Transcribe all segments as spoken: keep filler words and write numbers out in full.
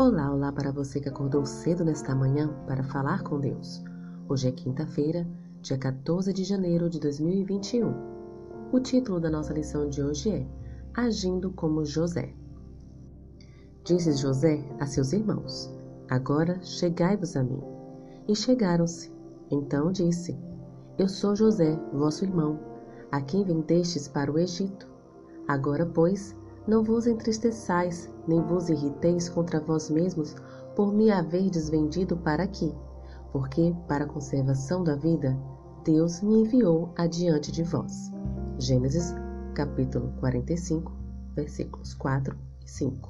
Olá, olá para você que acordou cedo nesta manhã para falar com Deus. Hoje é quinta-feira, dia quatorze de janeiro de dois mil e vinte e um. O título da nossa lição de hoje é Agindo como José. Disse José a seus irmãos, agora chegai-vos a mim. E chegaram-se. Então disse, eu sou José, vosso irmão, a quem vendestes para o Egito. Agora, pois, não vos entristeçais, nem vos irriteis contra vós mesmos por me haverdes vendido para aqui, porque, para a conservação da vida, Deus me enviou adiante de vós. Gênesis, capítulo quarenta e cinco, versículos quatro e cinco.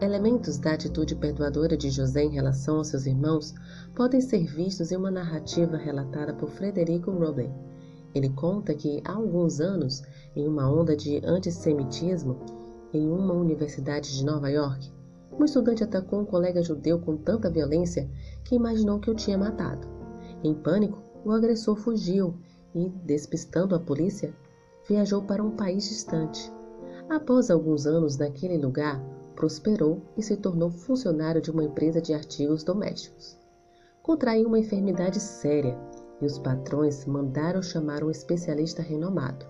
Elementos da atitude perdoadora de José em relação aos seus irmãos podem ser vistos em uma narrativa relatada por Frederico Robin. Ele conta que, há alguns anos, em uma onda de antissemitismo, em uma universidade de Nova York, um estudante atacou um colega judeu com tanta violência que imaginou que o tinha matado. Em pânico, o agressor fugiu e, despistando a polícia, viajou para um país distante. Após alguns anos naquele lugar, prosperou e se tornou funcionário de uma empresa de artigos domésticos. Contraiu uma enfermidade séria, e os patrões mandaram chamar um especialista renomado.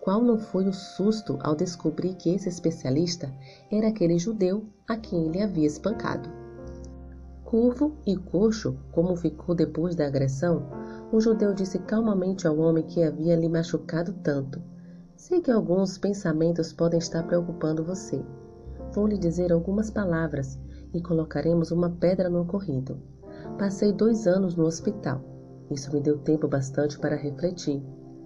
Qual não foi o susto ao descobrir que esse especialista era aquele judeu a quem ele havia espancado. Curvo e coxo, como ficou depois da agressão, o judeu disse calmamente ao homem que havia lhe machucado tanto: sei que alguns pensamentos podem estar preocupando você. Vou lhe dizer algumas palavras e colocaremos uma pedra no ocorrido. Passei dois anos no hospital. Isso me deu tempo bastante para refletir.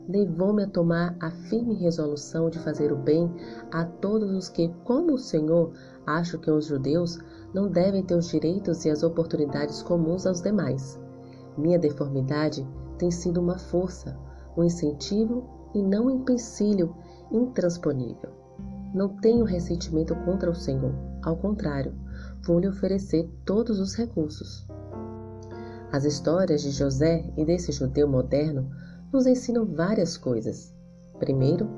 Levou-me a tomar a firme resolução de fazer o bem a todos os que, como o Senhor, acho que os judeus não devem ter os direitos e as oportunidades comuns aos demais. Minha deformidade tem sido uma força, um incentivo e não um empecilho intransponível. Não tenho ressentimento contra o Senhor, ao contrário, vou lhe oferecer todos os recursos. As histórias de José e desse judeu moderno nos ensinam várias coisas. Primeiro,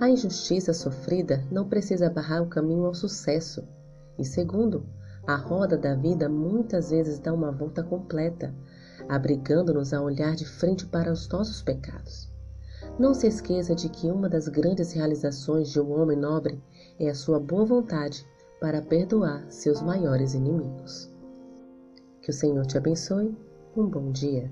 a injustiça sofrida não precisa barrar o caminho ao sucesso. E segundo, a roda da vida muitas vezes dá uma volta completa, obrigando-nos a olhar de frente para os nossos pecados. Não se esqueça de que uma das grandes realizações de um homem nobre é a sua boa vontade para perdoar seus maiores inimigos. Que o Senhor te abençoe. Um bom dia.